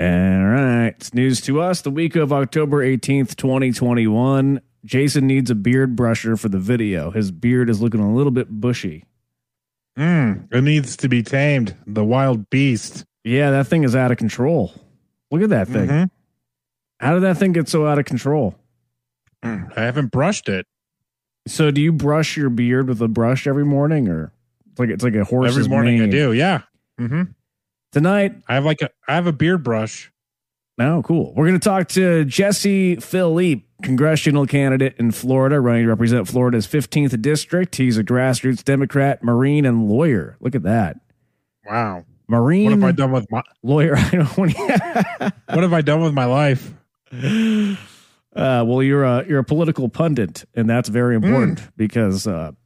All right. It's news to us. The week of October 18th, 2021. Jason needs a beard brusher for the video. His beard is looking a little bit bushy. It needs to be tamed. The wild beast. Yeah, that thing is out of control. Look at that thing. Mm-hmm. How did that thing get so out of control? I haven't brushed it. So do you brush your beard with a brush every morning, or it's like a horse's mane? Every morning I do, yeah. Mm-hmm. Tonight I have a beard brush. Oh, cool. We're going to talk to Jesse Philippe, congressional candidate in Florida, running to represent Florida's 15th district. He's a grassroots Democrat, Marine, and lawyer. Look at that. Wow. Marine. What have I done with my lawyer? I don't want to. What have I done with my life? Well, you're a political pundit, and that's very important because I'll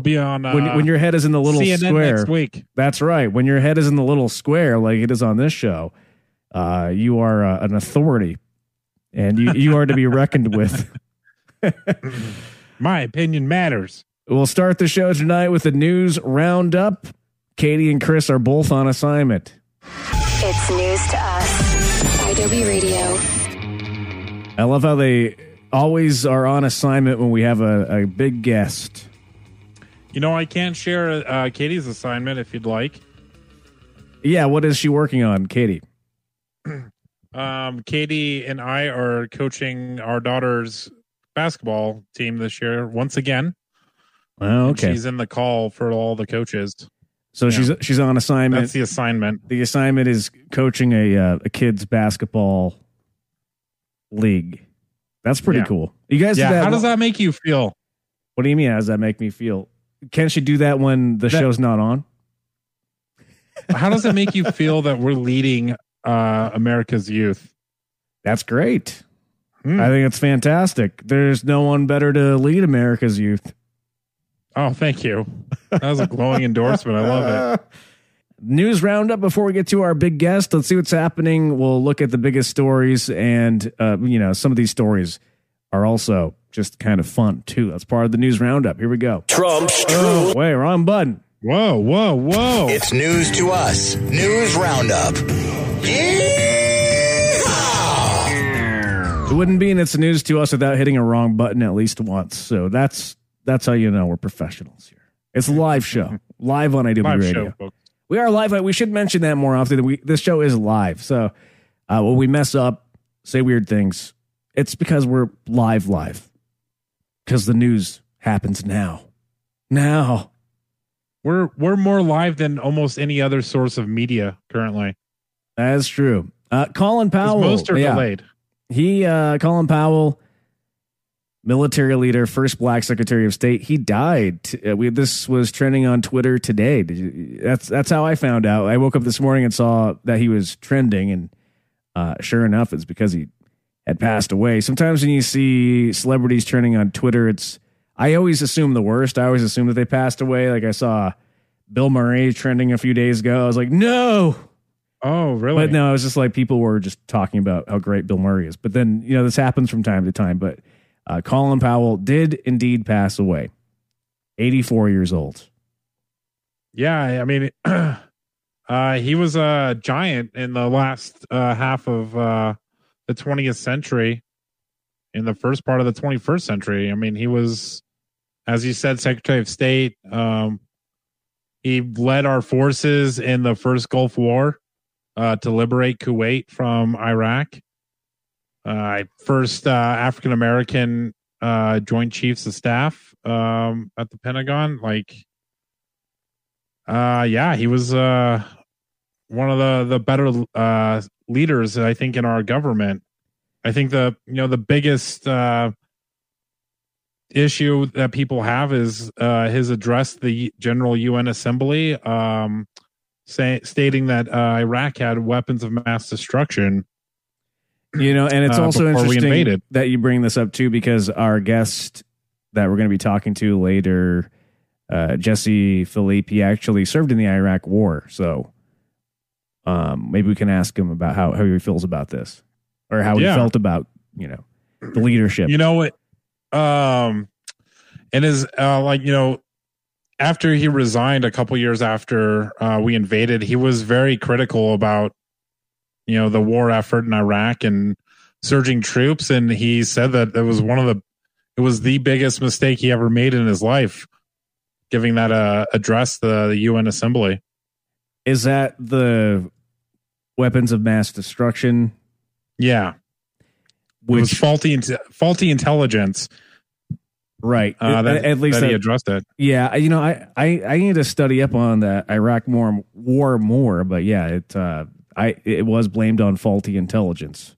be on when your head is in the little CNN square next week. That's right. When your head is in the little square, like it is on this show, you are an authority, and you are to be reckoned with. My opinion matters. We'll start the show tonight with a news roundup. Katie and Chris are both on assignment. It's news to us. IW Radio. I love how they always are on assignment when we have a big guest. I can't share Katie's assignment if you'd like. Yeah, what is she working on, Katie? Katie and I are coaching our daughter's basketball team this year once again. Oh, okay. And she's in the call for all the coaches. So yeah. She's on assignment. That's the assignment. The assignment is coaching a kid's basketball league. That's pretty cool. You guys do that. How does that make you feel? What do you mean? How does that make me feel? Can she do that when the show's not on? How does it make you feel that we're leading America's youth? That's great. I think it's fantastic. There's no one better to lead America's youth. Oh, thank you. That was a glowing endorsement. I love it. News roundup before we get to our big guest. Let's see what's happening. We'll look at the biggest stories, and some of these stories are also just kind of fun too. That's part of the news roundup. Here we go. Trump's true. Wait, wrong button. Whoa. It's news to us. News roundup. Yeehaw! It wouldn't be, and it's news to us without hitting a wrong button at least once. So that's how you know we're professionals here. It's a live show, live on IDW Radio. Show, we are live. We should mention that more often. This show is live. So when we mess up, say weird things, it's because we're live. Because the news happens now. Now. We're more live than almost any other source of media currently. That's true. Colin Powell. Most are delayed. Colin Powell, military leader, first black secretary of state. He died. This was trending on Twitter today. That's how I found out. I woke up this morning and saw that he was trending, and sure enough, it's because he had passed away. Sometimes when you see celebrities trending on Twitter, I always assume the worst. I always assume that they passed away. Like I saw Bill Murray trending a few days ago. I was like, no. Oh, really? But no, I was just like, people were just talking about how great Bill Murray is. But then, this happens from time to time, but Colin Powell did indeed pass away, 84 years old. Yeah, I mean, he was a giant in the last half of the 20th century, in the first part of the 21st century. I mean, he was, as you said, Secretary of State. He led our forces in the first Gulf War to liberate Kuwait from Iraq. First African-American Joint Chiefs of Staff at the Pentagon. He was one of the better leaders, I think, in our government. I think the biggest issue that people have is his address to the General UN Assembly, stating that Iraq had weapons of mass destruction. And it's also interesting that you bring this up too, because our guest that we're going to be talking to later, Jesse Philippe, he actually served in the Iraq War. So maybe we can ask him about how he feels about this, or how he felt about, the leadership. It is after he resigned a couple years after we invaded, he was very critical about you know, the war effort in Iraq and surging troops. And he said that it was the biggest mistake he ever made in his life, giving that address to the UN Assembly. Is that the weapons of mass destruction? Yeah. Which it was faulty intelligence. Right. At least he addressed it. Yeah. You know, I need to study up on the Iraq war more, but yeah, it was blamed on faulty intelligence,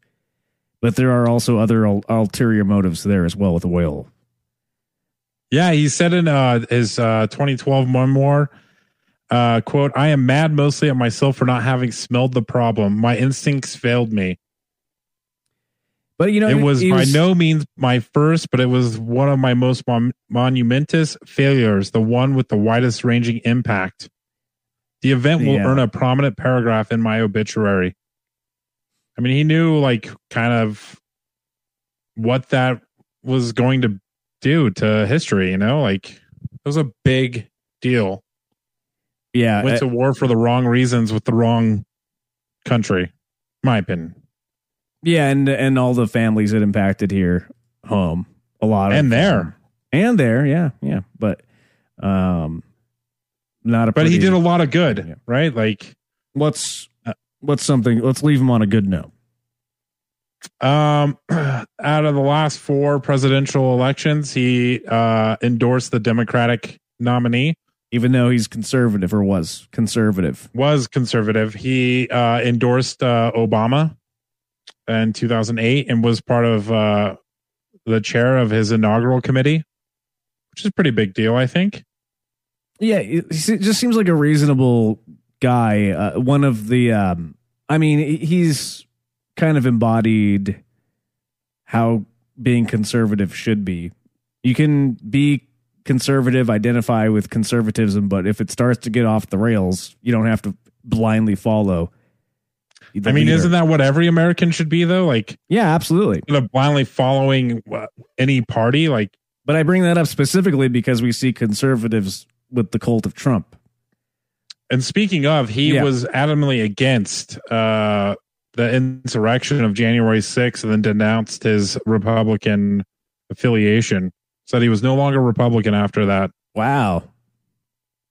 but there are also other ulterior motives there as well with oil. Yeah. He said in his 2012 memoir, quote, "I am mad mostly at myself for not having smelled the problem. My instincts failed me." But, you know, it was by no means my first, but it was one of my most monumentous failures, the one with the widest ranging impact. The event will earn a prominent paragraph in my obituary. I mean, he knew, like, kind of what that was going to do to history, you know, like it was a big deal. Yeah. Went to war for the wrong reasons with the wrong country, my opinion. Yeah, and all the families it impacted here, a lot of and there, yeah, but not a. But he did a lot of good, yeah. Right? Like, let's leave him on a good note. Out of the last 4 presidential elections, he endorsed the Democratic nominee, even though he's conservative or was conservative. He endorsed Obama in 2008 and was part of the chair of his inaugural committee, which is a pretty big deal, I think. Yeah, it just seems like a reasonable guy. One of the, I mean, he's kind of embodied how being conservative should be. You can be conservative, identify with conservatism, but if it starts to get off the rails, you don't have to blindly follow. I mean, isn't that what every American should be, though? Like, yeah, absolutely. Blindly following any party, like. But I bring that up specifically because we see conservatives with the cult of Trump. And speaking of, he was adamantly against the insurrection of January 6th, and then denounced his Republican affiliation. Said he was no longer Republican after that. Wow,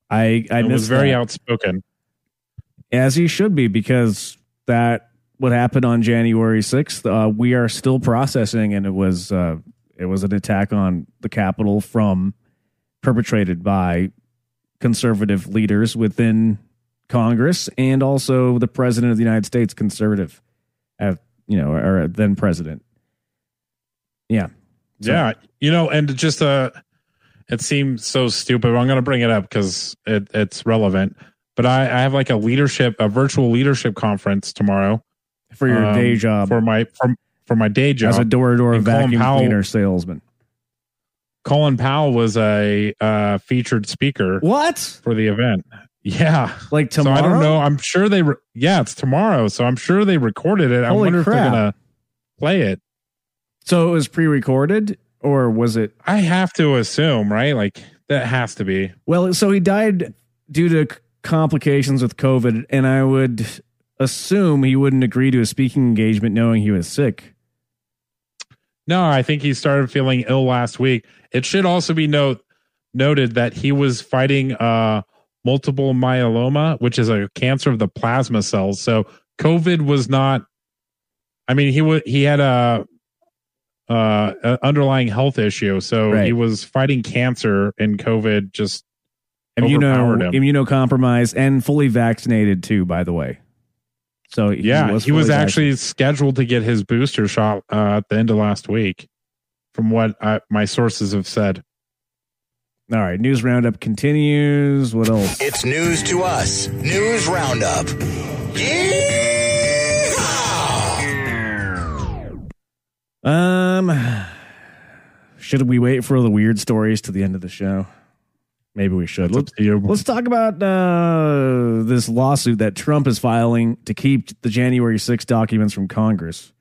I was very outspoken, as he should be, because that what happened on January 6th, we are still processing, and it was an attack on the Capitol perpetrated by conservative leaders within Congress, and also the president of the United States, conservative, or then president. Yeah. So. Yeah. You know, and just, it seems so stupid. I'm going to bring it up because it's relevant. But I have like a virtual leadership conference tomorrow for your day job, for my day job as a door-to-door vacuum cleaner salesman. Colin Powell was a featured speaker. What? For the event? Yeah, like tomorrow. So I don't know. I'm sure they. It's tomorrow, so I'm sure they recorded it. Holy I wonder crap. If they're gonna play it. So it was pre-recorded, or was it? I have to assume, right? Like that has to be. Well, so he died due to complications with COVID, and I would assume he wouldn't agree to a speaking engagement knowing he was sick. No, I think he started feeling ill last week. It should also be noted that he was fighting multiple myeloma, which is a cancer of the plasma cells. So COVID was not. I mean, he had a underlying health issue, so right. He was fighting cancer, and COVID just. Immunocompromised and fully vaccinated too, by the way. So he was actually scheduled to get his booster shot at the end of last week, from what my sources have said. All right, news roundup continues. What else? It's news to us. News roundup. Yeehaw! Should we wait for the weird stories to the end of the show? Maybe we should. Let's talk about this lawsuit that Trump is filing to keep the January 6th documents from Congress.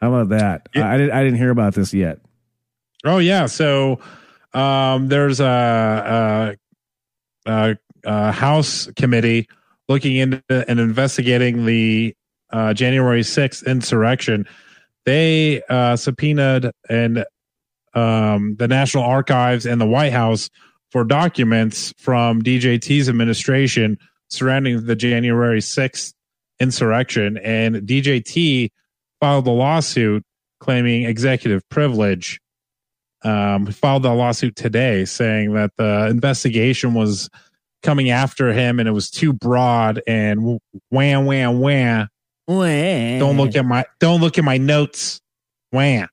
How about that? I didn't hear about this yet. Oh, yeah. So there's a House committee looking into and investigating the January 6th insurrection, they subpoenaed and the National Archives and the White House for documents from DJT's administration surrounding the January 6th insurrection. And DJT filed a lawsuit claiming executive privilege. Filed a lawsuit today saying that the investigation was coming after him and it was too broad and wham, wham, wham. Wham. Don't look at my notes. Wham.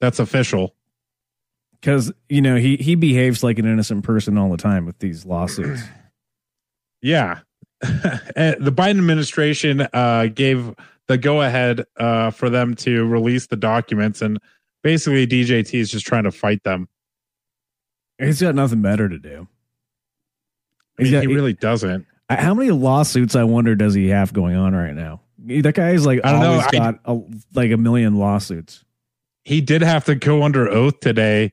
That's official. Because, you know, he behaves like an innocent person all the time with these lawsuits. Yeah. The Biden administration gave the go-ahead for them to release the documents, and basically DJT is just trying to fight them. He's got nothing better to do. I mean, he really doesn't. How many lawsuits, I wonder, does he have going on right now? That guy's like, I don't know. Got a million lawsuits. He did have to go under oath today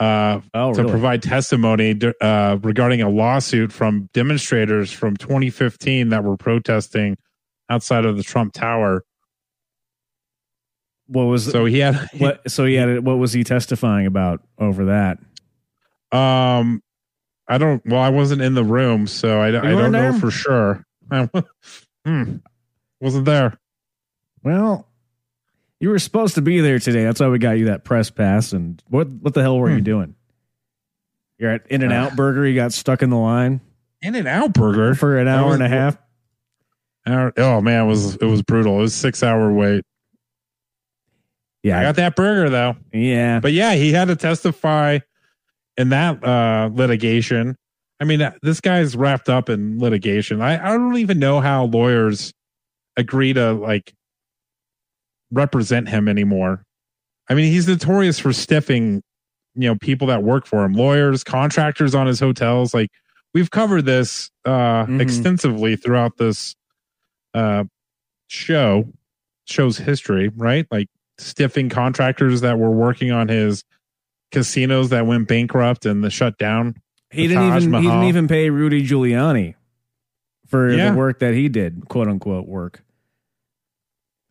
to provide testimony regarding a lawsuit from demonstrators from 2015 that were protesting outside of the Trump Tower. What was he testifying about over that? I wasn't in the room, so I don't know for sure. Wasn't there. Well, you were supposed to be there today. That's why we got you that press pass. And what the hell were you doing? You're at In-N-Out Burger. You got stuck in the line. In-N-Out Burger? For an hour and a half. Oh, man, it was brutal. It was a 6-hour wait. Yeah, I got that burger, though. Yeah. But, yeah, he had to testify in that litigation. I mean, this guy's wrapped up in litigation. I don't even know how lawyers agree to, like, represent him anymore. I mean, he's notorious for stiffing, you know, people that work for him, lawyers, contractors on his hotels. Like, we've covered this extensively throughout this show's history, right? Like, stiffing contractors that were working on his casinos that went bankrupt and the shutdown. He didn't even pay Rudy Giuliani for the work that he did, quote unquote work.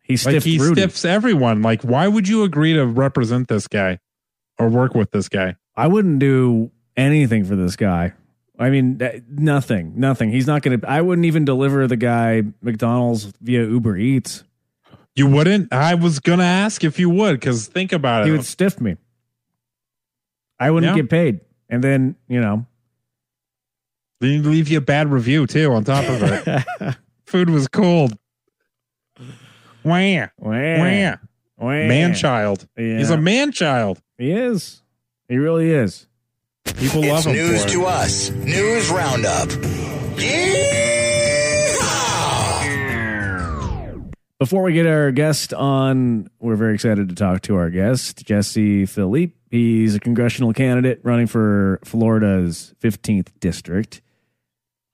He stiffs everyone. Like, why would you agree to represent this guy or work with this guy? I wouldn't do anything for this guy. I mean, nothing. He's not going to. I wouldn't even deliver the guy McDonald's via Uber Eats. You wouldn't? I was going to ask if you would, because think about it. He would stiff me. I wouldn't get paid. And then, you know. Then he'd leave you a bad review, too, on top of it. Food was cold. Wah. Wah. Wah. Wah. Man-child. Yeah. He's a man-child. He is. He really is. People love him. News to us. News Roundup. Yeah! Before we get our guest on, we're very excited to talk to our guest, Jesse Philippe. He's a congressional candidate running for Florida's 15th district.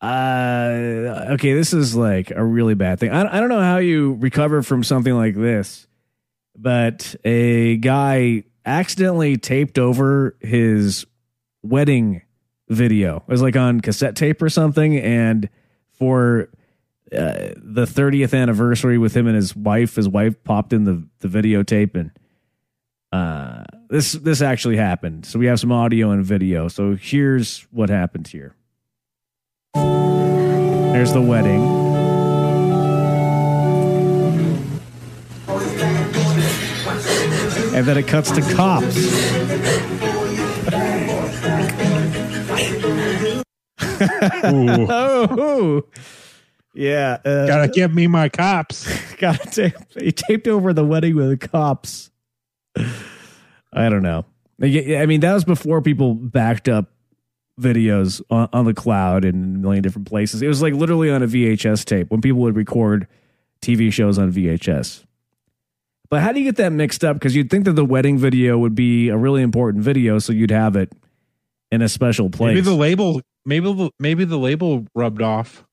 Okay, this is like a really bad thing. I don't know how you recover from something like this, but a guy accidentally taped over his wedding video. It was like on cassette tape or something, and for the 30th anniversary with him and his wife popped in the videotape, and this actually happened. So we have some audio and video. So here's what happened here. There's the wedding. And then it cuts to cops. Ooh. Oh. Yeah. Gotta give me my cops. He taped over the wedding with the cops. I don't know. I mean, that was before people backed up videos on the cloud in a million different places. It was like literally on a VHS tape when people would record TV shows on VHS. But how do you get that mixed up? Because you'd think that the wedding video would be a really important video, so you'd have it in a special place. Maybe the label, maybe the label rubbed off.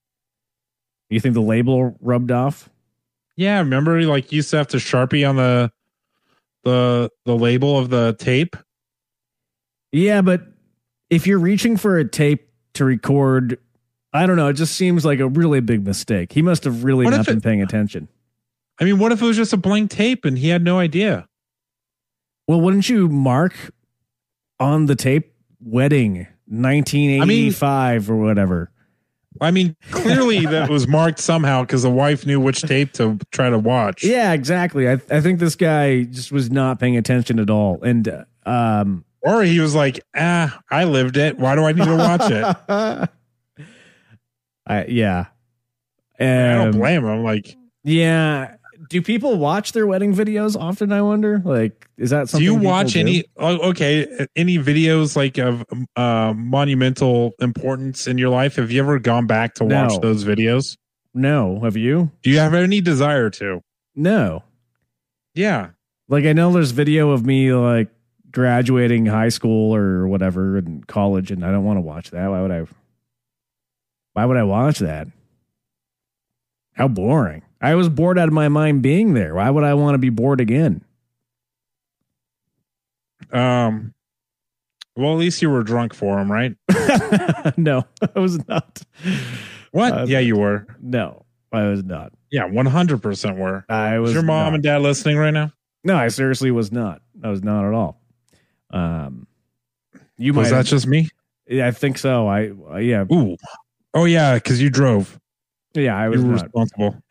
You think the label rubbed off? Yeah, remember, like, you used to have to Sharpie on the label of the tape? Yeah, but if you're reaching for a tape to record, I don't know, it just seems like a really big mistake. He must have really not been paying attention. I mean, what if it was just a blank tape and he had no idea? Well, wouldn't you mark on the tape wedding 1985 or whatever? I mean, clearly that was marked somehow because the wife knew which tape to try to watch. Yeah, exactly. I think this guy just was not paying attention at all. And or he was like, I lived it. Why do I need to watch it? Yeah. I don't blame him. Like, yeah. Do people watch their wedding videos often? I wonder. Like, is that something? Do you watch any videos like of monumental importance in your life? Have you ever gone back to watch those videos? No. Have you? Do you have any desire to? No. Yeah. Like, I know there's video of me like graduating high school or whatever and college, and I don't want to watch that. Why would I watch that? How boring. I was bored out of my mind being there. Why would I want to be bored again? Well, at least you were drunk for him, right? No, I was not. What? Yeah, you were. No, I was not. Yeah, 100% were. I was. Is your mom and dad listening right now? No, I seriously was not. I was not at all. You was that just me? Yeah, I think so. Yeah. Ooh. Oh yeah, because you drove. Yeah, I was not responsible.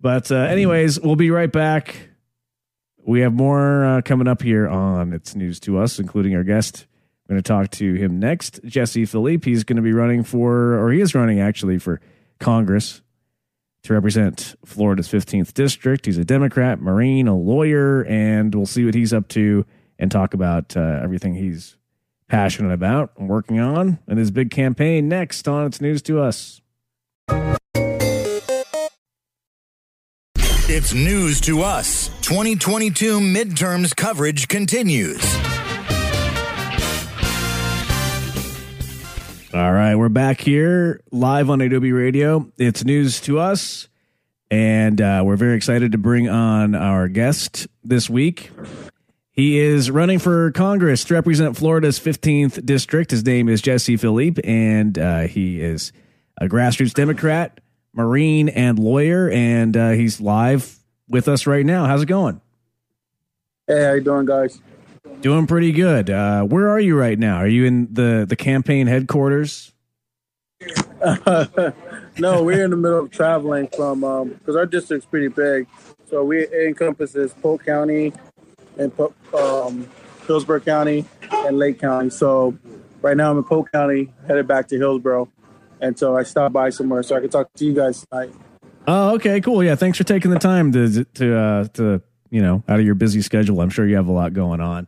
But anyways, we'll be right back. We have more coming up here on It's News to Us, including our guest. We're going to talk to him next, Jesse Philippe. He's going to be running for Congress to represent Florida's 15th district. He's a Democrat, Marine, a lawyer, and we'll see what he's up to and talk about everything he's passionate about and working on in his big campaign next on It's News to Us. It's News to Us. 2022 midterms coverage continues. All right, we're back here live on IDW Radio. It's News to Us, and we're very excited to bring on our guest this week. He is running for Congress to represent Florida's 15th district. His name is Jesse Philippe, and he is a grassroots Democrat, Marine, and lawyer, and he's live with us right now. How's it going? Hey, how you doing, guys? Doing pretty good. Where are you right now? Are you in the campaign headquarters? No, we're in the middle of traveling from, because our district's pretty big. So it encompasses Polk County and Hillsborough County and Lake County. So right now I'm in Polk County, headed back to Hillsborough. And so I stopped by somewhere so I could talk to you guys tonight. Oh, okay, cool. Yeah, thanks for taking the time to out of your busy schedule. I'm sure you have a lot going on.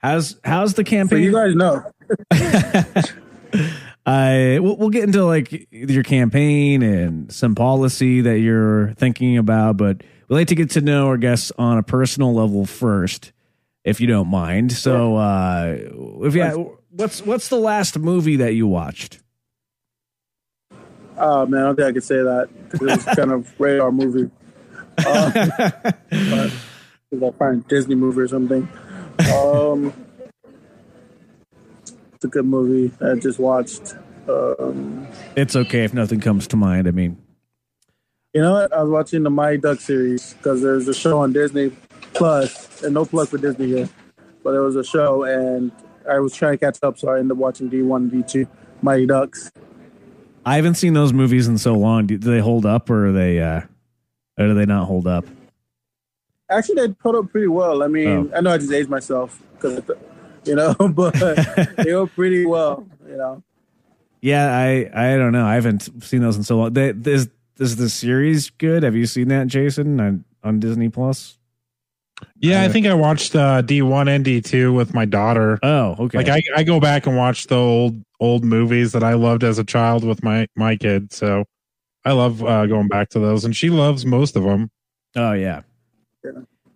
How's the campaign? So you guys know. We'll get into like your campaign and some policy that you're thinking about, but we'd like to get to know our guests on a personal level first, if you don't mind. So, what's the last movie that you watched? Oh, man, I don't think I could say that. It was kind of radar movie. It was like a Disney movie or something. It's a good movie I just watched. It's okay if nothing comes to mind. I mean, you know what? I was watching the Mighty Ducks series because there's a show on Disney Plus, and no plug for Disney here, but it was a show, and I was trying to catch up, so I ended up watching D1, D2, Mighty Ducks. I haven't seen those movies in so long. Do they hold up, or do they not hold up? Actually, they hold up pretty well. I mean, I know I just aged myself, because but they go pretty well. Yeah, I don't know. I haven't seen those in so long. Is the series good? Have you seen that, Jason, on Disney Plus? Yeah, I think I watched D1 and D2 with my daughter. Oh, okay. Like I go back and watch the old movies that I loved as a child with my kid. So I love going back to those, and she loves most of them. Oh yeah,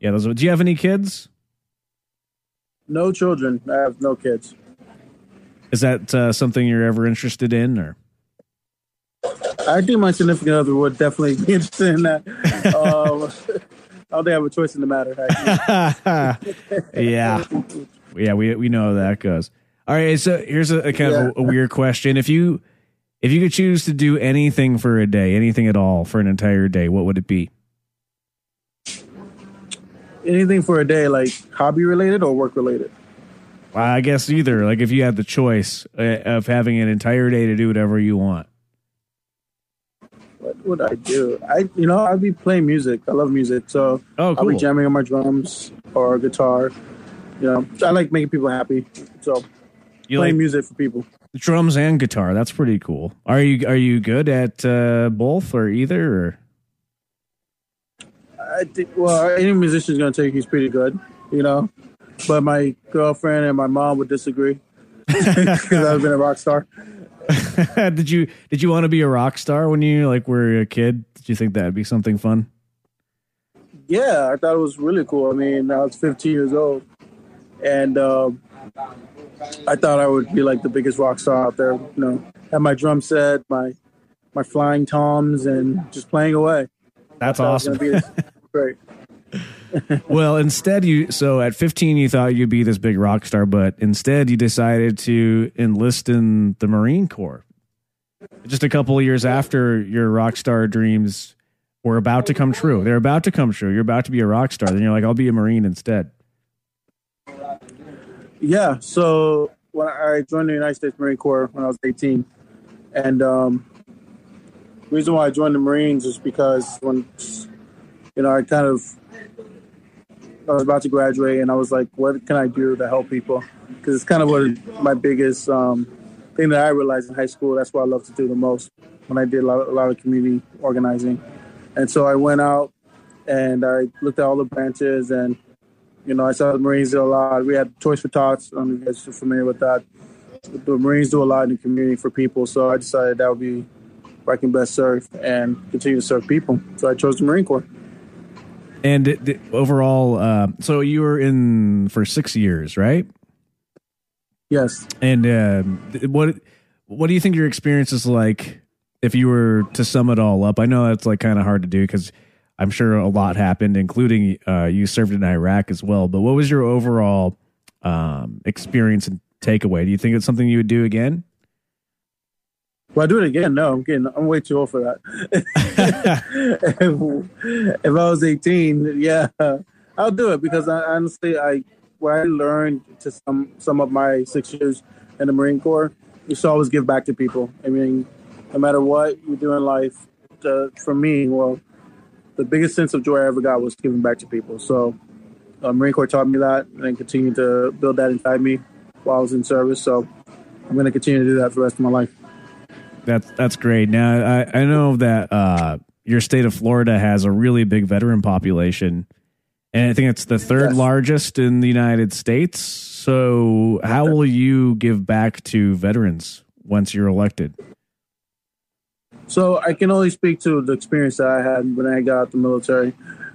yeah. Do you have any kids? No children. I have no kids. Is that something you're ever interested in, or? I think my significant other would definitely be interested in that. I don't think I have a choice in the matter. Yeah, we know how that goes. All right, so here's a kind of a weird question. If you If you could choose to do anything for a day, anything at all for an entire day, what would it be? Anything for a day, like hobby related or work related? I guess either. Like if you had the choice of having an entire day to do whatever you want. What would I do? I'd be playing music. I love music. So I'll be jamming on my drums or guitar. I like making people happy. So you playing music for people. Drums and guitar. That's pretty cool. Are you good at both or either? Or? I think, any musician's going to tell you he's pretty good, But my girlfriend and my mom would disagree because I've been a rock star. Did you want to be a rock star when you were a kid? Did you think that would be something fun? Yeah, I thought it was really cool. I mean, I was 15 years old, and I thought I would be the biggest rock star out there. Had my drum set, my flying toms, and just playing away. That's awesome. Great. Well, instead at 15 you thought you'd be this big rock star, but instead you decided to enlist in the Marine Corps. Just a couple of years after your rock star dreams were about to come true. They're about to come true. You're about to be a rock star. Then you're like, I'll be a Marine instead. Yeah. So when I joined the United States Marine Corps when I was 18, and the reason why I joined the Marines is because when I kind of, I was about to graduate, and I was like, what can I do to help people? Because it's kind of what my biggest thing that I realized in high school. That's what I love to do the most when I did a lot of community organizing. And so I went out, and I looked at all the branches, and, I saw the Marines do a lot. We had Toys for Tots. I don't know if you guys are familiar with that. The Marines do a lot in the community for people, so I decided that would be where I can best serve and continue to serve people. So I chose the Marine Corps. And overall, so you were in for 6 years, right? Yes. And what do you think your experience is like? If you were to sum it all up, I know that's kind of hard to do because I'm sure a lot happened, including you served in Iraq as well. But what was your overall experience and takeaway? Do you think it's something you would do again? Well, I do it again. No, I'm way too old for that. If I was 18, yeah, I'll do it because what I learned to sum up my 6 years in the Marine Corps is to always give back to people. I mean, no matter what you do in life, for me, the biggest sense of joy I ever got was giving back to people. So Marine Corps taught me that and continued to build that inside me while I was in service. So I'm going to continue to do that for the rest of my life. That's great. Now, I know that your state of Florida has a really big veteran population, and I think it's the third largest in the United States. So how will you give back to veterans once you're elected? So I can only speak to the experience that I had when I got out of the military.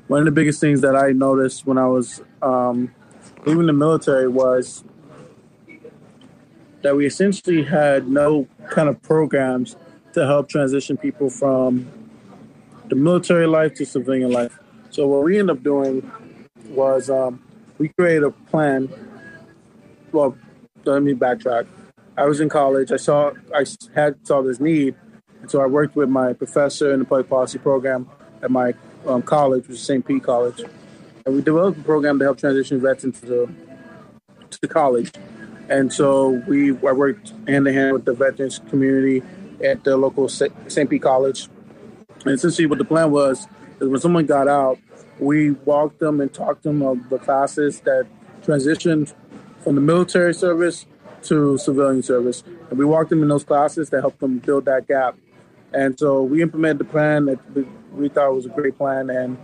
One of the biggest things that I noticed when I was leaving the military was that we essentially had no kind of programs to help transition people from the military life to civilian life. So what we ended up doing was we created a plan. Well, let me backtrack. I was in college. I saw this need. And so I worked with my professor in the public policy program at my college, which is St. Pete College. And we developed a program to help transition veterans to college. And so I worked hand-in-hand with the veterans community at the local St. Pete College. And essentially what the plan was is when someone got out, we walked them and talked them of the classes that transitioned from the military service to civilian service. And we walked them in those classes to help them build that gap. And so we implemented the plan that we thought was a great plan. And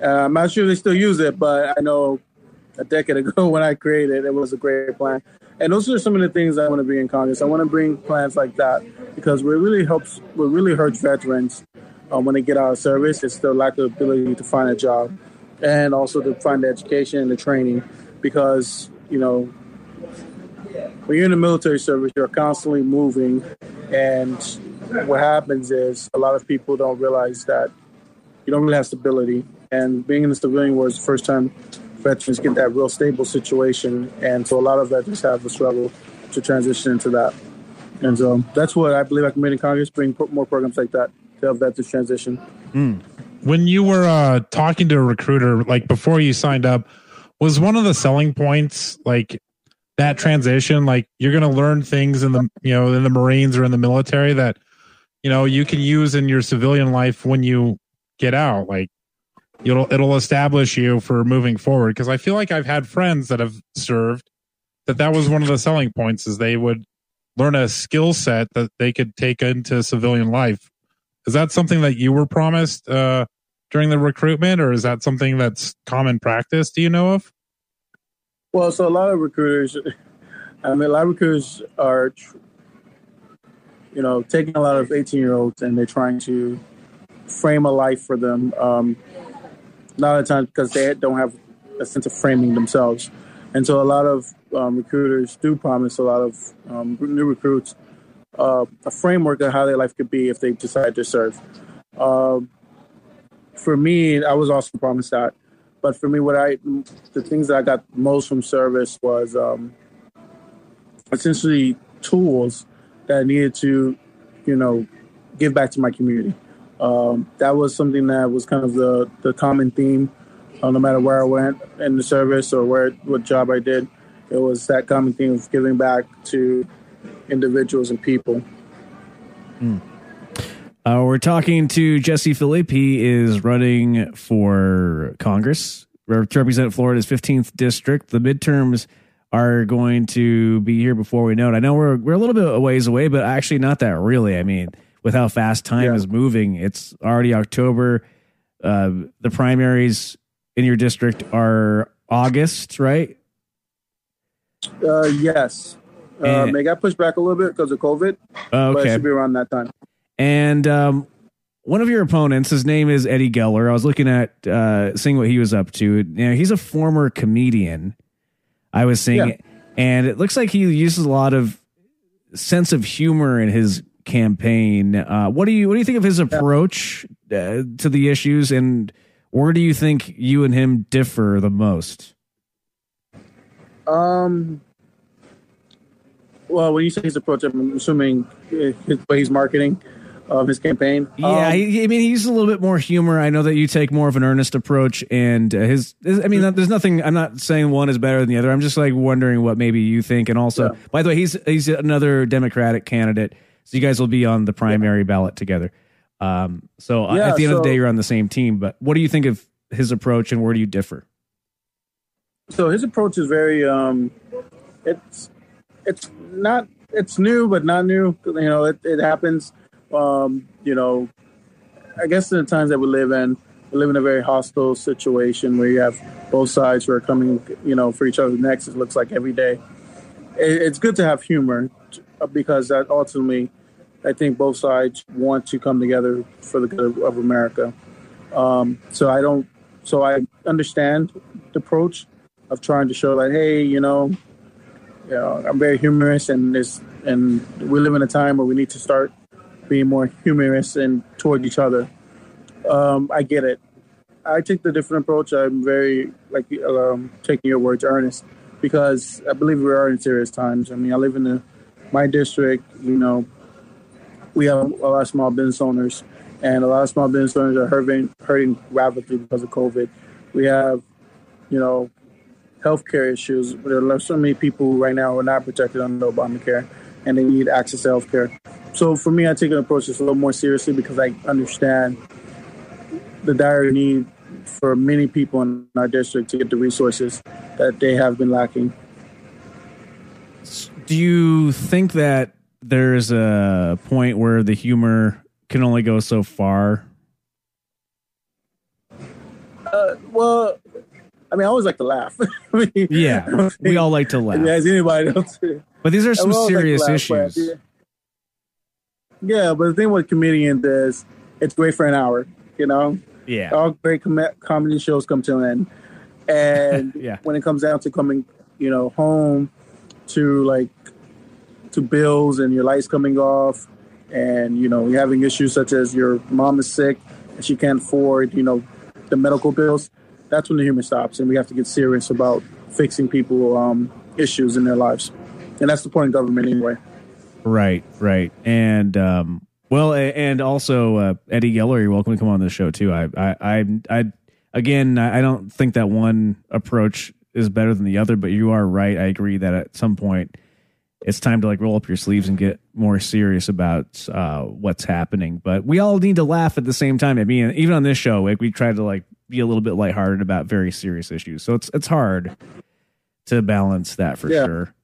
I'm not sure they still use it, but I know a decade ago when I created it was a great plan. And those are some of the things I want to bring in Congress. I want to bring plans like that because what really hurts veterans when they get out of service is the lack of ability to find a job and also to find the education and the training because, when you're in the military service, you're constantly moving. And what happens is a lot of people don't realize that you don't really have stability. And being in the civilian war is the first time veterans get that real stable situation, and so a lot of veterans have the struggle to transition into that. And so that's what I believe I can make in Congress, bring more programs like that to help that to transition. Mm. When you were talking to a recruiter, like before you signed up, was one of the selling points like that transition, like you're going to learn things in the, you know, in the Marines or in the military that, you know, you can use in your civilian life when you get out, like it'll establish you for moving forward? Because I feel like I've had friends that have served that was one of the selling points, is they would learn a skill set that they could take into civilian life. Is that something that you were promised during the recruitment, or is that something that's common practice? Do you know of? Well, so a lot of recruiters are, you know, taking a lot of 18-year-olds and they're trying to frame a life for them. A lot of times because they don't have a sense of framing themselves. And so a lot of recruiters do promise a lot of new recruits a framework of how their life could be if they decide to serve. For me, I was also promised that. But for me, the things that I got most from service was essentially tools that I needed to, you know, give back to my community. That was something that was kind of the common theme, no matter where I went in the service or what job I did. It was that common theme of giving back to individuals and people. Mm. We're talking to Jesse Philippe. He is running for Congress to represent Florida's 15th district. The midterms are going to be here before we know it. I know we're a little bit a ways away, but actually not that really. I mean, with how fast time is moving, it's already October. The primaries in your district are August, right? Yes. They got pushed back a little bit because of COVID, but it should be around that time. And one of your opponents, his name is Eddie Geller. I was looking at seeing what he was up to. You know, he's a former comedian. I was seeing it, and it looks like he uses a lot of sense of humor in his campaign. What do you think of his approach to the issues, and where do you think you and him differ the most? Well, when you say his approach, I'm assuming he's marketing. Of his campaign. He uses a little bit more humor. I know that you take more of an earnest approach, and there's nothing. I'm not saying one is better than the other. I'm just like wondering what maybe you think. And also, by the way, he's another Democratic candidate, so you guys will be on the primary ballot together. At the end of the day, you're on the same team. But what do you think of his approach, and where do you differ? So his approach is very it's new, but not new. You know, it happens. You know, I guess in the times that we live in a very hostile situation where you have both sides who are coming, you know, for each other's necks. It looks like every day. It's good to have humor because that ultimately, I think both sides want to come together for the good of America. So I understand the approach of trying to show that, hey, you know, I'm very humorous, and we live in a time where we need to start being more humorous and toward each other. I get it. I take the different approach. I'm very, taking your words earnest, because I believe we are in serious times. I mean, I live in my district, you know, we have a lot of small business owners, and a lot of small business owners are hurting rapidly because of COVID. We have, you know, healthcare issues. There are so many people right now who are not protected under Obamacare, and they need access to healthcare. So for me, I take an approach that's a little more seriously because I understand the dire need for many people in our district to get the resources that they have been lacking. Do you think that there's a point where the humor can only go so far? Well, I mean, I always like to laugh. I mean, yeah, we all like to laugh. As anybody else. But these are some serious issues. But, yeah, but the thing with comedians is it's great for an hour, you know? Yeah. All great comedy shows come to an end. And when it comes down to coming, you know, home to, like, to bills and your lights coming off and, you know, you're having issues such as your mom is sick and she can't afford, you know, the medical bills, that's when the humor stops. And we have to get serious about fixing people issues in their lives. And that's the point of government anyway. Right, right. And, well, and also, Eddie Geller, you're welcome to come on this show too. Again, I don't think that one approach is better than the other, but you are right. I agree that at some point it's time to like roll up your sleeves and get more serious about what's happening. But we all need to laugh at the same time. I mean, even on this show, like, we try to like be a little bit lighthearted about very serious issues. So it's hard to balance that for sure.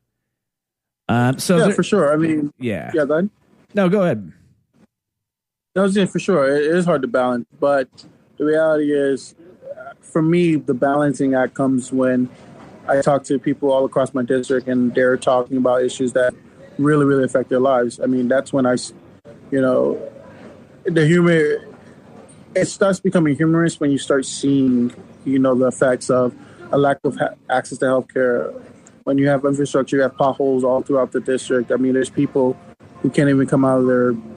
For sure. I mean, then. No, go ahead. That was it for sure. It is hard to balance, but the reality is, for me, the balancing act comes when I talk to people all across my district and they're talking about issues that really, really affect their lives. I mean, that's when I, you know, the humor, it starts becoming humorous when you start seeing, you know, the effects of a lack of access to healthcare. When you have infrastructure, you have potholes all throughout the district. I mean, there's people who can't even come out of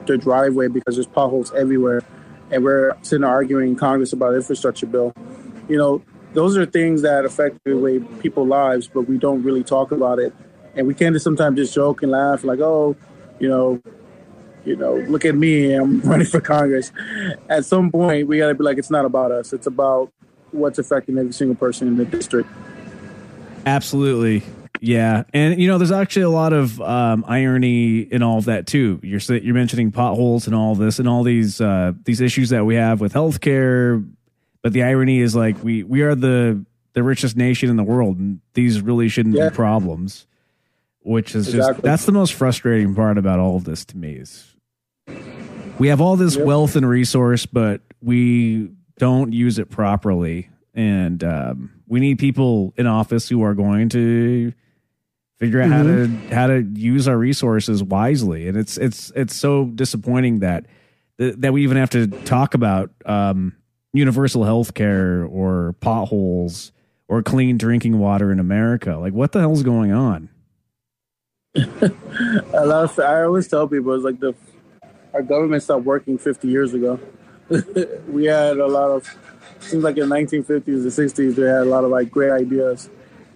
their driveway because there's potholes everywhere. And we're sitting arguing in Congress about an infrastructure bill. You know, those are things that affect the way people's lives, but we don't really talk about it. And we can sometimes just joke and laugh like, oh, you know, look at me, I'm running for Congress. At some point, we got to be like, it's not about us. It's about what's affecting every single person in the district. Absolutely. Yeah. And, you know, there's actually a lot of irony in all of that, too. You're mentioning potholes and all this and all these issues that we have with healthcare. But the irony is, like, we are the richest nation in the world, and these really shouldn't be problems, which is just that's the most frustrating part about all of this to me is we have all this wealth and resource, but we don't use it properly. And we need people in office who are going to figure out how to use our resources wisely. And it's so disappointing that we even have to talk about universal health care or potholes or clean drinking water in America. Like, what the hell's going on? I always tell people it's like our government stopped working 50 years ago. We had a lot of, seems like in the 1950s and 60s, they had a lot of like great ideas,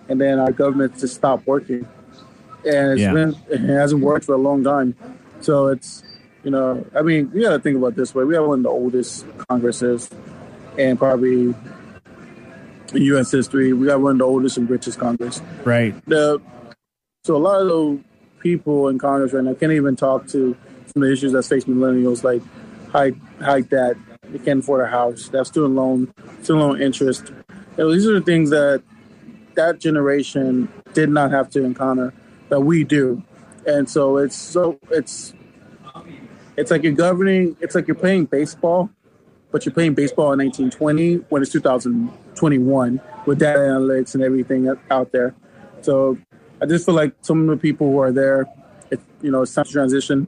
and then our government just stopped working, and it hasn't worked for a long time. So it's, you know, I mean, you got to think about it this way: we have one of the oldest Congresses, and probably in U.S. history, we got one of the oldest and richest Congress. Right. So a lot of those people in Congress right now can't even talk to some of the issues that face millennials, like high debt. They can't afford a house. That student loan interest. You know, these are the things that generation did not have to encounter that we do. And so it's like you're governing. It's like you're playing baseball, but you're playing baseball in 1920 when it's 2021 with data analytics and everything out there. So I just feel like some of the people who are there, it's time to transition.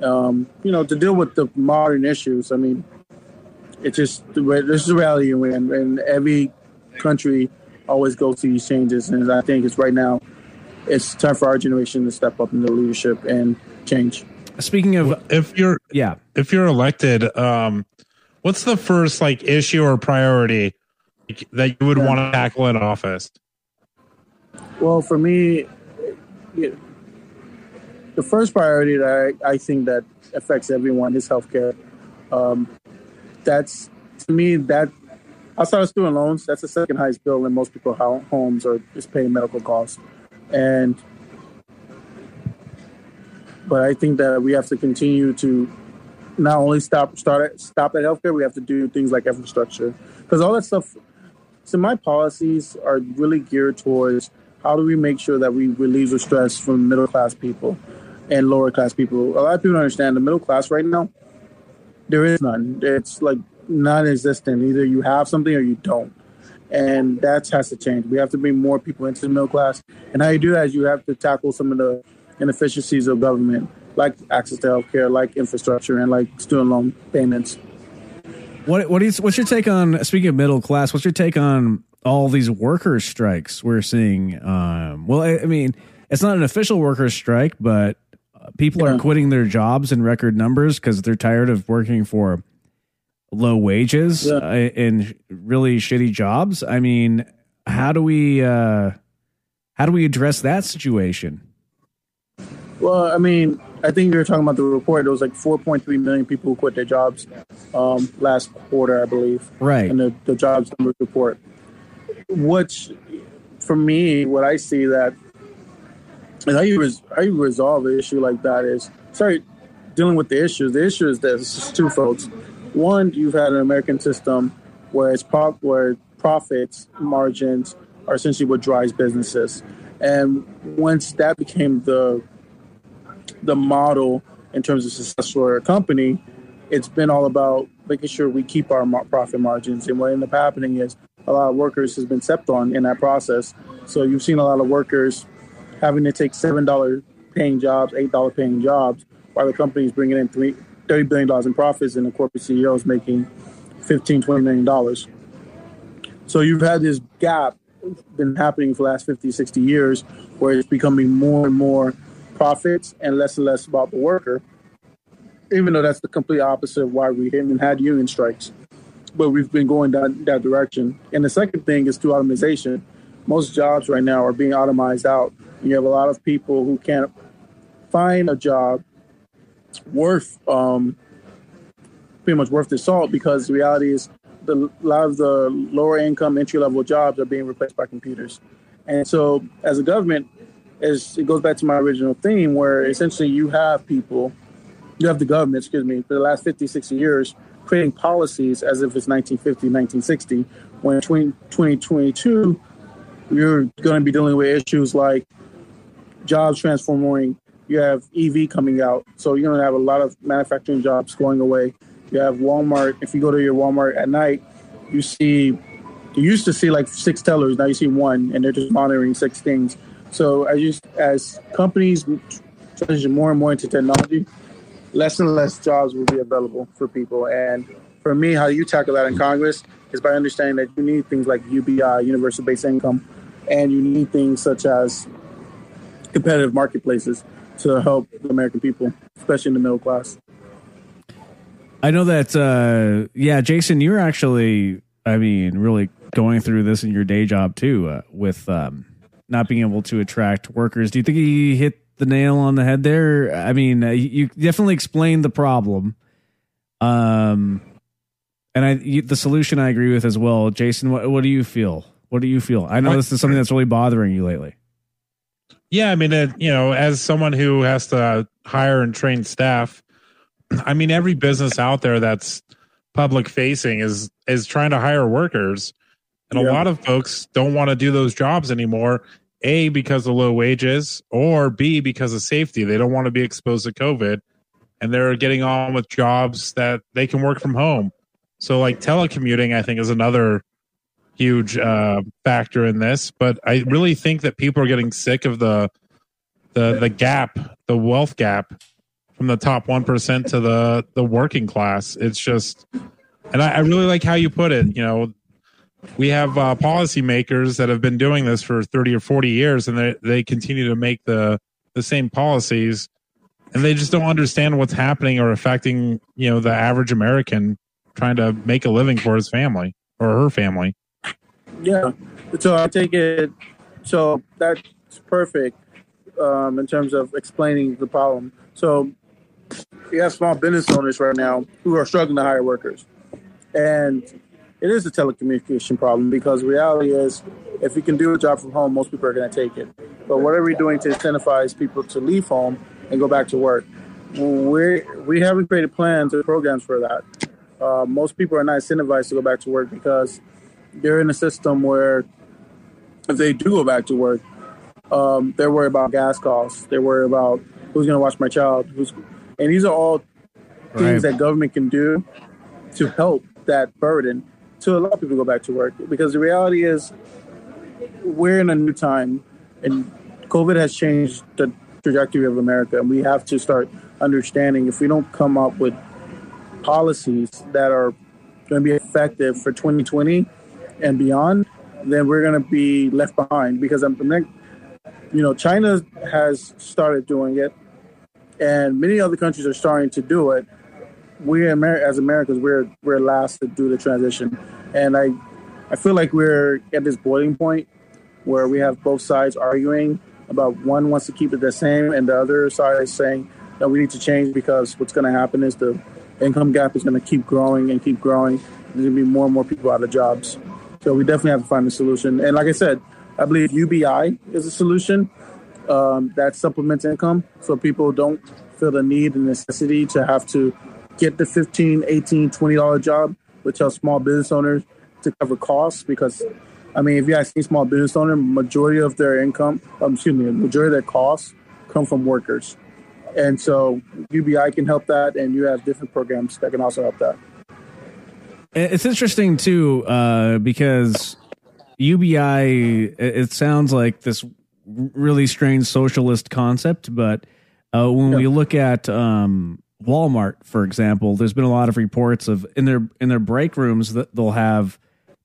To deal with the modern issues. I mean, it's just this is the reality you're in, and every country always goes through these changes. And I think it's right now, it's time for our generation to step up in the leadership and change. Speaking of, if you're elected, what's the first like issue or priority that you would want to tackle in office? Well, for me, the first priority that I think that affects everyone is healthcare. That's, to me, that outside of student loans, that's the second highest bill in most people's homes, or just paying medical costs. But I think that we have to continue to not only stop at healthcare, we have to do things like infrastructure, because all that stuff. So my policies are really geared towards how do we make sure that we relieve the stress from middle class people and lower class people. A lot of people don't understand the middle class right now. There is none. It's like non-existent. Either you have something or you don't. And that has to change. We have to bring more people into the middle class. And how you do that is you have to tackle some of the inefficiencies of government, like access to healthcare, like infrastructure, and like student loan payments. What's your take on, speaking of middle class, what's your take on all these worker strikes we're seeing? I mean, it's not an official worker strike, but people are quitting their jobs in record numbers because they're tired of working for low wages and really shitty jobs. I mean, how do we address that situation? Well, I mean, I think you were talking about the report. It was like 4.3 million people who quit their jobs last quarter, I believe. Right. And the jobs numbers report. Which, for me, what I see that, and how you resolve an issue like that is, sorry, dealing with the issues. The issue is this. It's twofold. One, you've had an American system where it's where profits margins are essentially what drives businesses. And once that became the model in terms of success for a company, it's been all about making sure we keep our profit margins. And what ended up happening is a lot of workers has been stepped on in that process. So you've seen a lot of workers having to take $7 paying jobs, $8 paying jobs, while the company's bringing in $30 billion in profits and the corporate CEO is making $15, $20 million. So you've had this gap been happening for the last 50, 60 years where it's becoming more and more profits and less about the worker, even though that's the complete opposite of why we haven't had union strikes. But we've been going down that direction. And the second thing is through automation. Most jobs right now are being automized out. You have a lot of people who can't find a job worth pretty much worth the salt, because the reality is a lot of the lower income entry level jobs are being replaced by computers. And so as a government, it goes back to my original theme where essentially you have the government, for the last 50, 60 years creating policies as if it's 1950, 1960, when 2022, you're going to be dealing with issues like jobs transforming. You have EV coming out, so you're going to have a lot of manufacturing jobs going away. You have Walmart. If you go to your Walmart at night, you used to see like 6 tellers. Now you see one, and they're just monitoring 6 things. So as companies transition more and more into technology, less and less jobs will be available for people. And for me, how you tackle that in Congress is by understanding that you need things like UBI, universal base income, and you need things such as competitive marketplaces to help the American people, especially in the middle class. I know that, Jason, you're actually, really going through this in your day job too, with not being able to attract workers. Do you think he hit the nail on the head there? I mean, you definitely explained the problem. And the solution I agree with as well. Jason, what do you feel? What do you feel? I know this is something that's really bothering you lately. Yeah, as someone who has to hire and train staff, every business out there that's public facing is trying to hire workers. And a lot of folks don't want to do those jobs anymore, A, because of low wages, or B, because of safety. They don't want to be exposed to COVID. And they're getting on with jobs that they can work from home. So like telecommuting, I think, is another huge factor in this. But I really think that people are getting sick of the gap, the wealth gap from the top 1% to the working class. It's just, and I really like how you put it. We have policymakers that have been doing this for 30 or 40 years, and they continue to make the same policies, and they just don't understand what's happening or affecting, the average American trying to make a living for his family or her family. Yeah. So I take it. So that's perfect in terms of explaining the problem. So you have small business owners right now who are struggling to hire workers. And it is a telecommunication problem, because the reality is if you can do a job from home, most people are going to take it. But what are we doing to incentivize people to leave home and go back to work? We haven't created plans or programs for that. Most people are not incentivized to go back to work because they're in a system where if they do go back to work, they're worried about gas costs. They're worried about who's going to watch my child. And these are all things that government can do to help that burden to allow people to go back to work. Because the reality is we're in a new time, and COVID has changed the trajectory of America. And we have to start understanding if we don't come up with policies that are going to be effective for 2020 and beyond, then we're going to be left behind, because China has started doing it, and many other countries are starting to do it. As Americans, we're last to do the transition, and I feel like we're at this boiling point where we have both sides arguing about one wants to keep it the same, and the other side is saying that we need to change because what's going to happen is the income gap is going to keep growing and keep growing. There's going to be more and more people out of jobs. So we definitely have to find a solution. And like I said, I believe UBI is a solution that supplements income, so people don't feel the need and necessity to have to get the $15, $18, $20 job, which helps small business owners to cover costs. Because, I mean, if you ask any small business owner, majority of their income, majority of their costs come from workers. And so UBI can help that, and you have different programs that can also help that. It's interesting, too, because UBI, it sounds like this really strange socialist concept, but when we look at Walmart, for example, there's been a lot of reports of in their break rooms that they'll have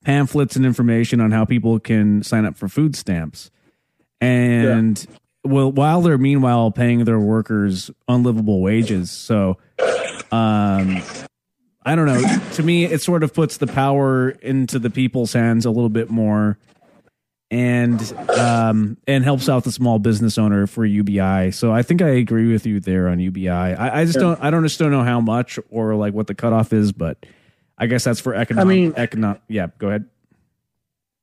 pamphlets and information on how people can sign up for food stamps. And well, while they're meanwhile paying their workers unlivable wages. So I don't know. To me, it sort of puts the power into the people's hands a little bit more, and helps out the small business owner for UBI. So I think I agree with you there on UBI. I just don't know how much or like what the cutoff is, but I guess that's for economic. Yeah, go ahead.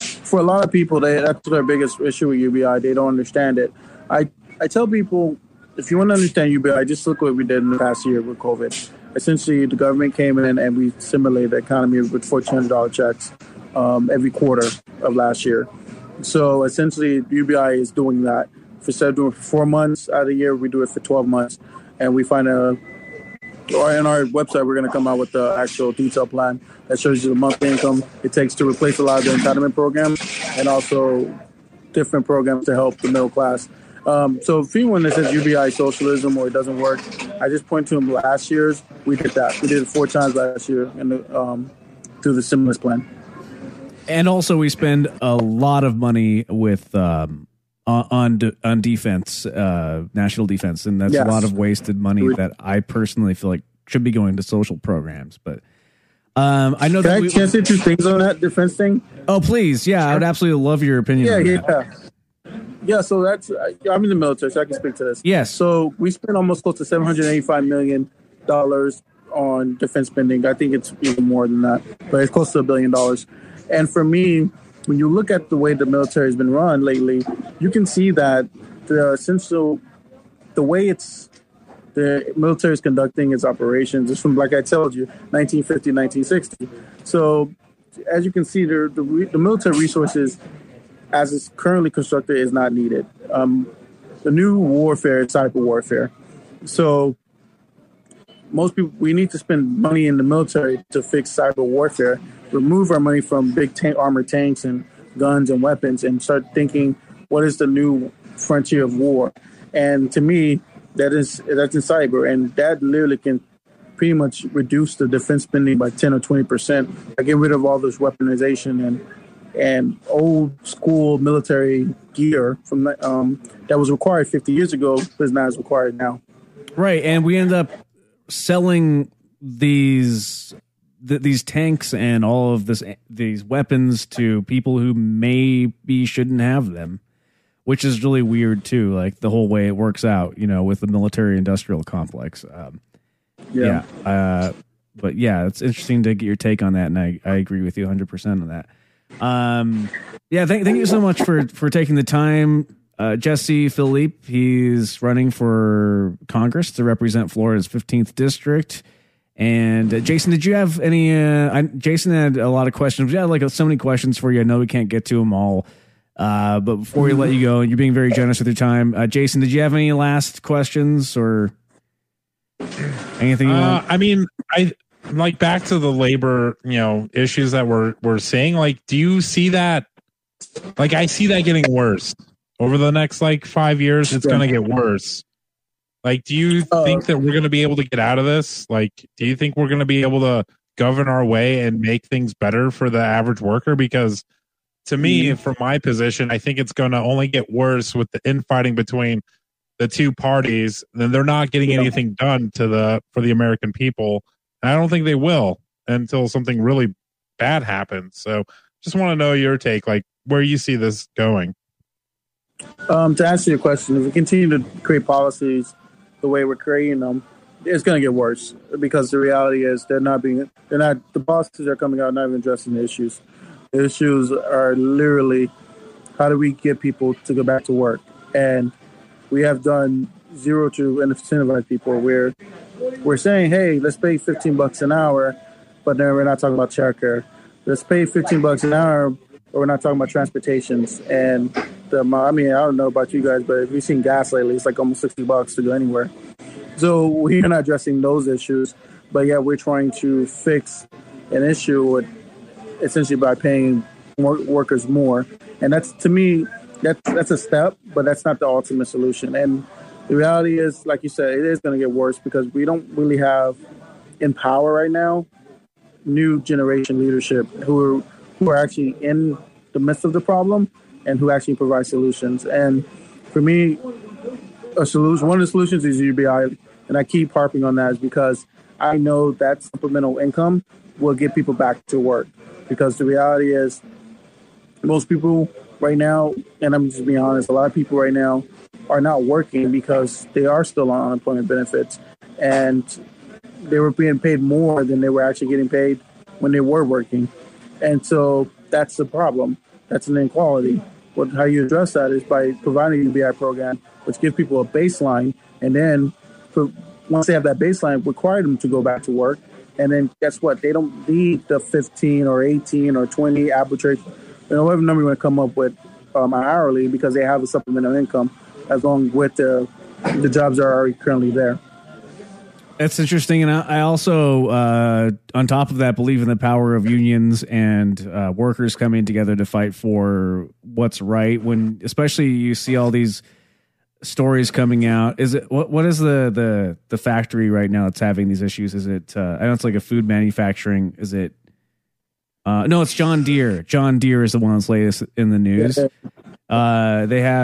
For a lot of people, that's their biggest issue with UBI. They don't understand it. I tell people, if you want to understand UBI, just look what we did in the past year with COVID. Essentially, the government came in and we stimulated the economy with $1,400 checks every quarter of last year. So essentially, UBI is doing that. Instead of doing it for 4 months out of the year, we do it for 12 months. And we find on our website, we're going to come out with the actual detailed plan that shows you the monthly income it takes to replace a lot of the entitlement programs and also different programs to help the middle class. So if anyone that says UBI socialism or it doesn't work, I just point to them last year's. We did that. We did it 4 times last year through the stimulus plan. And also we spend a lot of money with on defense, national defense. And that's a lot of wasted money that I personally feel like should be going to social programs. But I know that I can say 2 things on that defense thing. Oh, please. Yeah, I would absolutely love your opinion on that. Yeah, so I'm in the military, so I can speak to this. Yes. So we spent almost close to $785 million on defense spending. I think it's even more than that, but it's close to $1 billion. And for me, when you look at the way the military has been run lately, you can see that the way the military is conducting its operations is from, like I told you, 1950, 1960. So as you can see, the military resources, as it's currently constructed, is not needed. The new warfare is cyber warfare. So most people, we need to spend money in the military to fix cyber warfare, remove our money from big armored tanks and guns and weapons, and start thinking, what is the new frontier of war? And to me, that's in cyber. And that literally can pretty much reduce the defense spending by 10 or 20%. I get rid of all this weaponization and old school military gear from that was required 50 years ago, but is not as required now. Right, and we end up selling these tanks and all of these weapons to people who maybe shouldn't have them, which is really weird too. Like the whole way it works out, with the military-industrial complex. But yeah, it's interesting to get your take on that, and I agree with you 100% on that. Thank you so much for taking the time. Jesse Philippe, he's running for Congress to represent Florida's 15th district. And Jason, did you have any, Jason had a lot of questions. We had so many questions for you. I know we can't get to them all. But before we let you go, and you're being very generous with your time. Jason, did you have any last questions or anything you want? I mean, like back to the labor, issues that we're seeing. Like, do you see that? Like, I see that getting worse over the next 5 years. It's going to get worse. Like, do you think that we're going to be able to get out of this? Like, do you think we're going to be able to govern our way and make things better for the average worker? Because to me, from my position, I think it's going to only get worse with the infighting between the two parties. Then they're not getting anything done for the American people. I don't think they will until something really bad happens. So just want to know your take, like where you see this going. To answer your question, if we continue to create policies the way we're creating them, it's going to get worse, because the reality is the policies are coming out not even addressing the issues. The issues are literally, how do we get people to go back to work? And we have done zero to incentivize people. We're saying, hey, let's pay $15 an hour, but then we're not talking about childcare. Let's pay $15 an hour, but we're not talking about transportations. And I don't know about you guys, but if you've seen gas lately, it's like almost $60 to go anywhere. So we're not addressing those issues, but yet we're trying to fix an issue with, essentially, by paying workers more. And that's, to me, that's a step, but that's not the ultimate solution. And the reality is, like you said, it is going to get worse, because we don't really have in power right now new generation leadership who are actually in the midst of the problem and who actually provide solutions. And for me, one of the solutions is UBI, and I keep harping on that, is because I know that supplemental income will get people back to work. Because the reality is, most people right now, and I'm just being honest, a lot of people right now are not working because they are still on unemployment benefits, and they were being paid more than they were actually getting paid when they were working. And so that's the problem. That's an inequality. How you address that is by providing a UBI program, which gives people a baseline, and then once they have that baseline, require them to go back to work. And then guess what? They don't need the 15 or 18 or 20 arbitrary, whatever number you want to come up with hourly, because they have a supplemental income as long with the jobs that are already currently there. That's interesting. And I also, on top of that, believe in the power of unions and workers coming together to fight for what's right. When especially you see all these stories coming out, is it what is the factory right now that's having these issues? Is it I know it's like a food manufacturing. Is it? No, it's John Deere. John Deere is the one that's latest in the news. They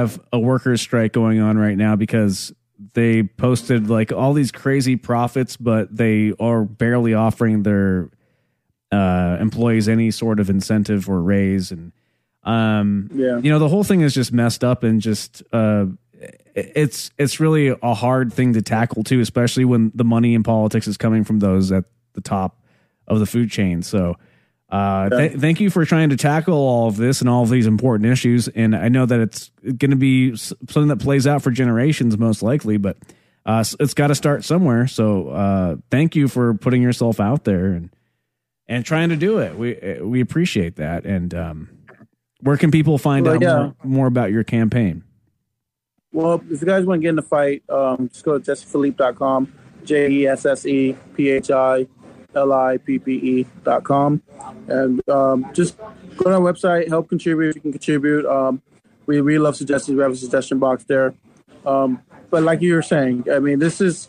have a workers' strike going on right now because they posted like all these crazy profits, but they are barely offering their employees any sort of incentive or raise. And the whole thing is just messed up, and just it's really a hard thing to tackle too, especially when the money in politics is coming from those at the top of the food chain. So. Thank you for trying to tackle all of this and all of these important issues. And I know that it's going to be something that plays out for generations, most likely, but it's got to start somewhere. So thank you for putting yourself out there and trying to do it. We appreciate that. And where can people find out more about your campaign? Well, if you guys want to get in the fight, just go to jessiephilippe.com, JESSEPHILIPPE.com, and just go to our website, help contribute. You can contribute. We really love suggestions. We have a suggestion box there. But like you were saying, I mean, this is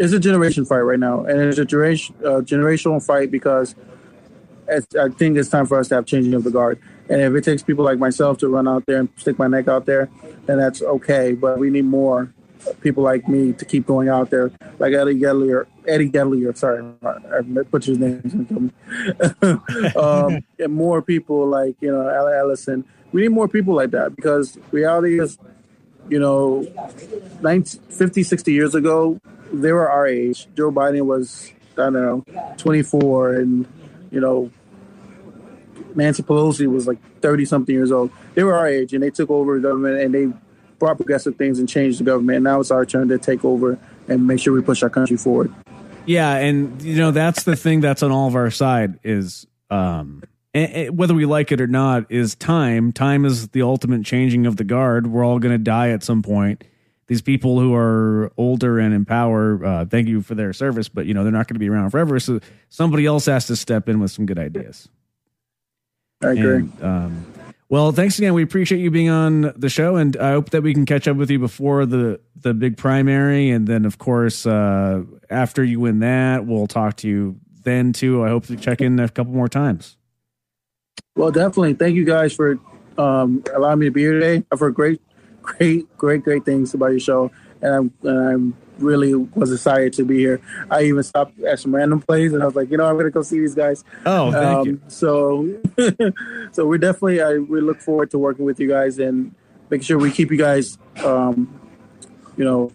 a generation fight right now, and it's a generational fight, because I think it's time for us to have changing of the guard. And if it takes people like myself to run out there and stick my neck out there, then that's okay. But we need more people like me to keep going out there, like Eddie Gedlier, sorry, I butchered his name. And more people like, Ella Ellison. We need more people like that, because reality is, 50, 60 years ago, they were our age. Joe Biden was, 24, and, Nancy Pelosi was like 30-something years old. They were our age, and they took over the government, and they brought progressive things and changed the government. And now it's our turn to take over and make sure we push our country forward. Yeah. And that's the thing that's on all of our side is, whether we like it or not, is time is the ultimate changing of the guard. We're all going to die at some point. These people who are older and in power, thank you for their service, but they're not going to be around forever. So somebody else has to step in with some good ideas. I agree. And, well, thanks again. We appreciate you being on the show, and I hope that we can catch up with you before the big primary. And then, of course, after you win that, we'll talk to you then, too. I hope to check in a couple more times. Well, definitely. Thank you guys for allowing me to be here today. I've heard great things about your show, and I'm really was excited to be here. I even stopped at some random place, and I was like, I'm going to go see these guys. Oh, thank you. So we're definitely, we look forward to working with you guys, and making sure we keep you guys, you know,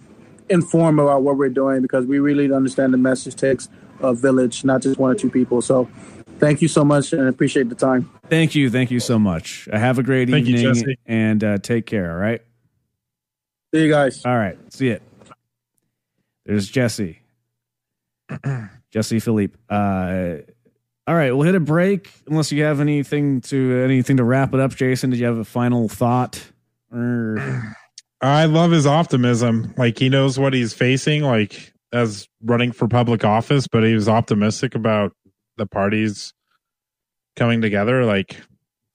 informed about what we're doing, because we really understand the message takes a village, not just one or two people. So thank you so much, and I appreciate the time. Thank you. Thank you so much. Have a great evening. Thank you, Jesse. And take care. All right. See you guys. All right. See it. There's Jesse. Jesse Philippe. All right. We'll hit a break unless you have anything to wrap it up. Jason, did you have a final thought? Or... I love his optimism. Like, he knows what he's facing, like as running for public office, but he was optimistic about the parties coming together. Like,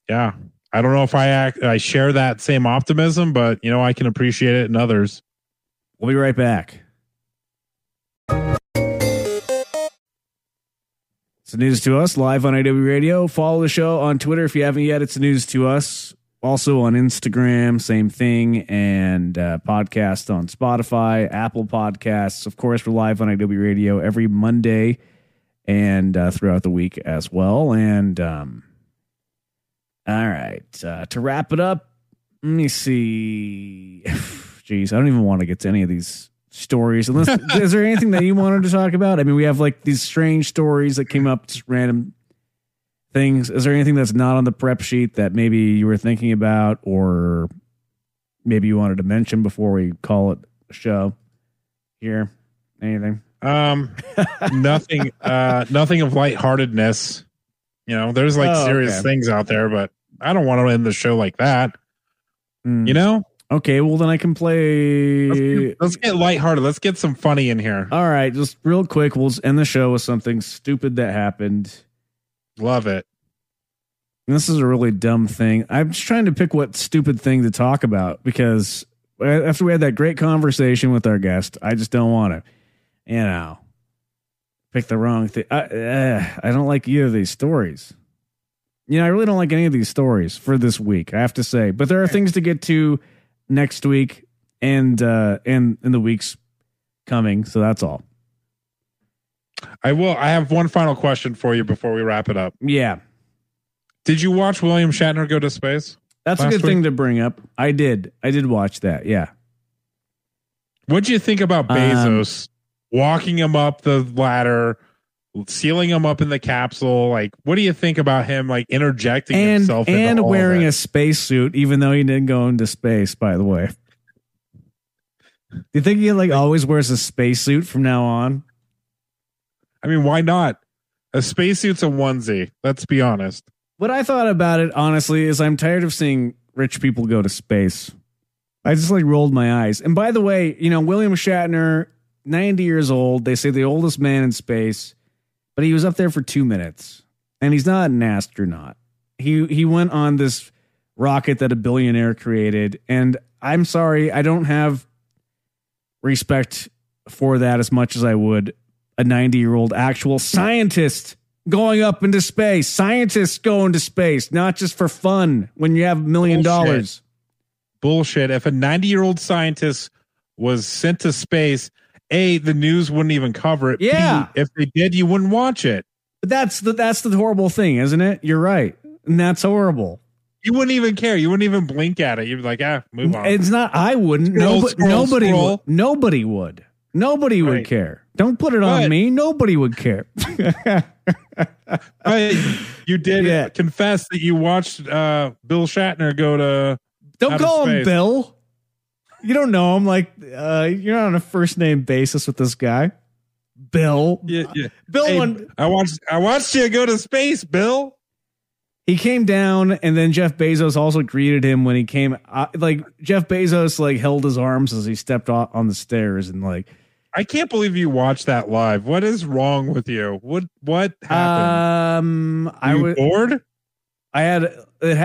yeah, I don't know if I share that same optimism, but you know, I can appreciate it in others. We'll be right back. It's the News to Us live on IW Radio. Follow the show on Twitter if you haven't yet. It's the News to Us. Also on Instagram, same thing, and podcast on Spotify, Apple Podcasts. Of course, we're live on IW Radio every Monday and throughout the week as well. And all right, to wrap it up, let me see. Jeez, I don't even want to get to any of these stories. Unless is there anything that you wanted to talk about? I mean, we have like these strange stories that came up, just random things. Is there anything that's not on the prep sheet that maybe you were thinking about, or maybe you wanted to mention before we call it a show here? Anything? Nothing. Nothing of lightheartedness. You know, there's like serious things out there, but I don't want to end the show like that. Mm. You know? Okay, well then I can play. Let's get lighthearted. Let's get some funny in here. All right, just real quick, we'll end the show with something stupid that happened. Love it. This is a really dumb thing. I'm just trying to pick what stupid thing to talk about, because after we had that great conversation with our guest, I just don't want to, you know, pick the wrong thing. I don't like either of these stories. You know, I really don't like any of these stories for this week, I have to say. But there are things to get to next week and in the weeks coming. So that's all. I will. I have one final question for you before we wrap it up. Yeah. Did you watch William Shatner go to space? That's a good thing to bring up. I did. I did watch that. Yeah. What do you think about Bezos walking him up the ladder, sealing him up in the capsule? Like, what do you think about him, like, interjecting himself and wearing a spacesuit, even though he didn't go into space, by the way? Do you think he like always wears a spacesuit from now on? I mean, why not? A spacesuit's a onesie. Let's be honest. What I thought about it, honestly, is I'm tired of seeing rich people go to space. I just like rolled my eyes. And by the way, you know, William Shatner, 90 years old. They say the oldest man in space, but he was up there for 2 minutes, and he's not an astronaut. He went on this rocket that a billionaire created. And I'm sorry, I don't have respect for that as much as I would a 90-year-old actual scientist going up into space. Scientists go into space, not just for fun when you have $1 million. Bullshit. If a 90-year-old scientist was sent to space, A, the news wouldn't even cover it. Yeah. B, if they did, you wouldn't watch it. But that's the horrible thing, isn't it? You're right. And that's horrible. You wouldn't even care. You wouldn't even blink at it. You'd be like, move on. It's not, I wouldn't. Nobody would. Nobody would. Nobody would care. Don't put it on me. Nobody would care. You did confess that you watched Bill Shatner go to. Don't call him Bill. You don't know him. Like, you're not on a first name basis with this guy, Bill. Yeah. Bill. Hey, I watched you go to space, Bill. He came down, and then Jeff Bezos also greeted him when he came. Like, Jeff Bezos like held his arms as he stepped off on the stairs, and like, I can't believe you watched that live. What is wrong with you? What happened? I was bored.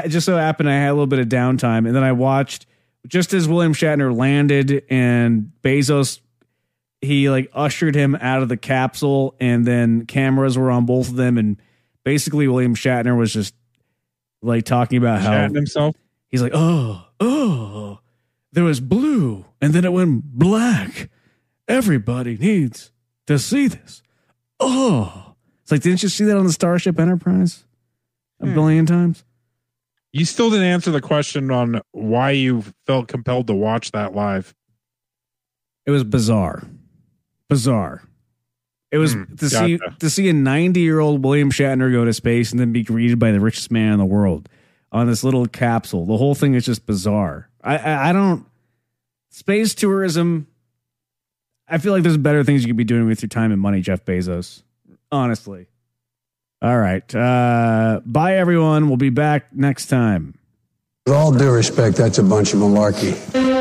Just so happened I had a little bit of downtime, and then I watched just as William Shatner landed and Bezos, he like ushered him out of the capsule, and then cameras were on both of them, and basically William Shatner was just like talking about how himself. He's like, oh, there was blue, and then it went black. Everybody needs to see this. Oh, it's like, didn't you see that on the Starship Enterprise a billion times? You still didn't answer the question on why you felt compelled to watch that live. It was bizarre. It was to see a 90-year-old William Shatner go to space and then be greeted by the richest man in the world on this little capsule. The whole thing is just bizarre. I don't... Space tourism, I feel like there's better things you could be doing with your time and money, Jeff Bezos. Honestly. All right. Bye, everyone. We'll be back next time. With all due respect, that's a bunch of malarkey.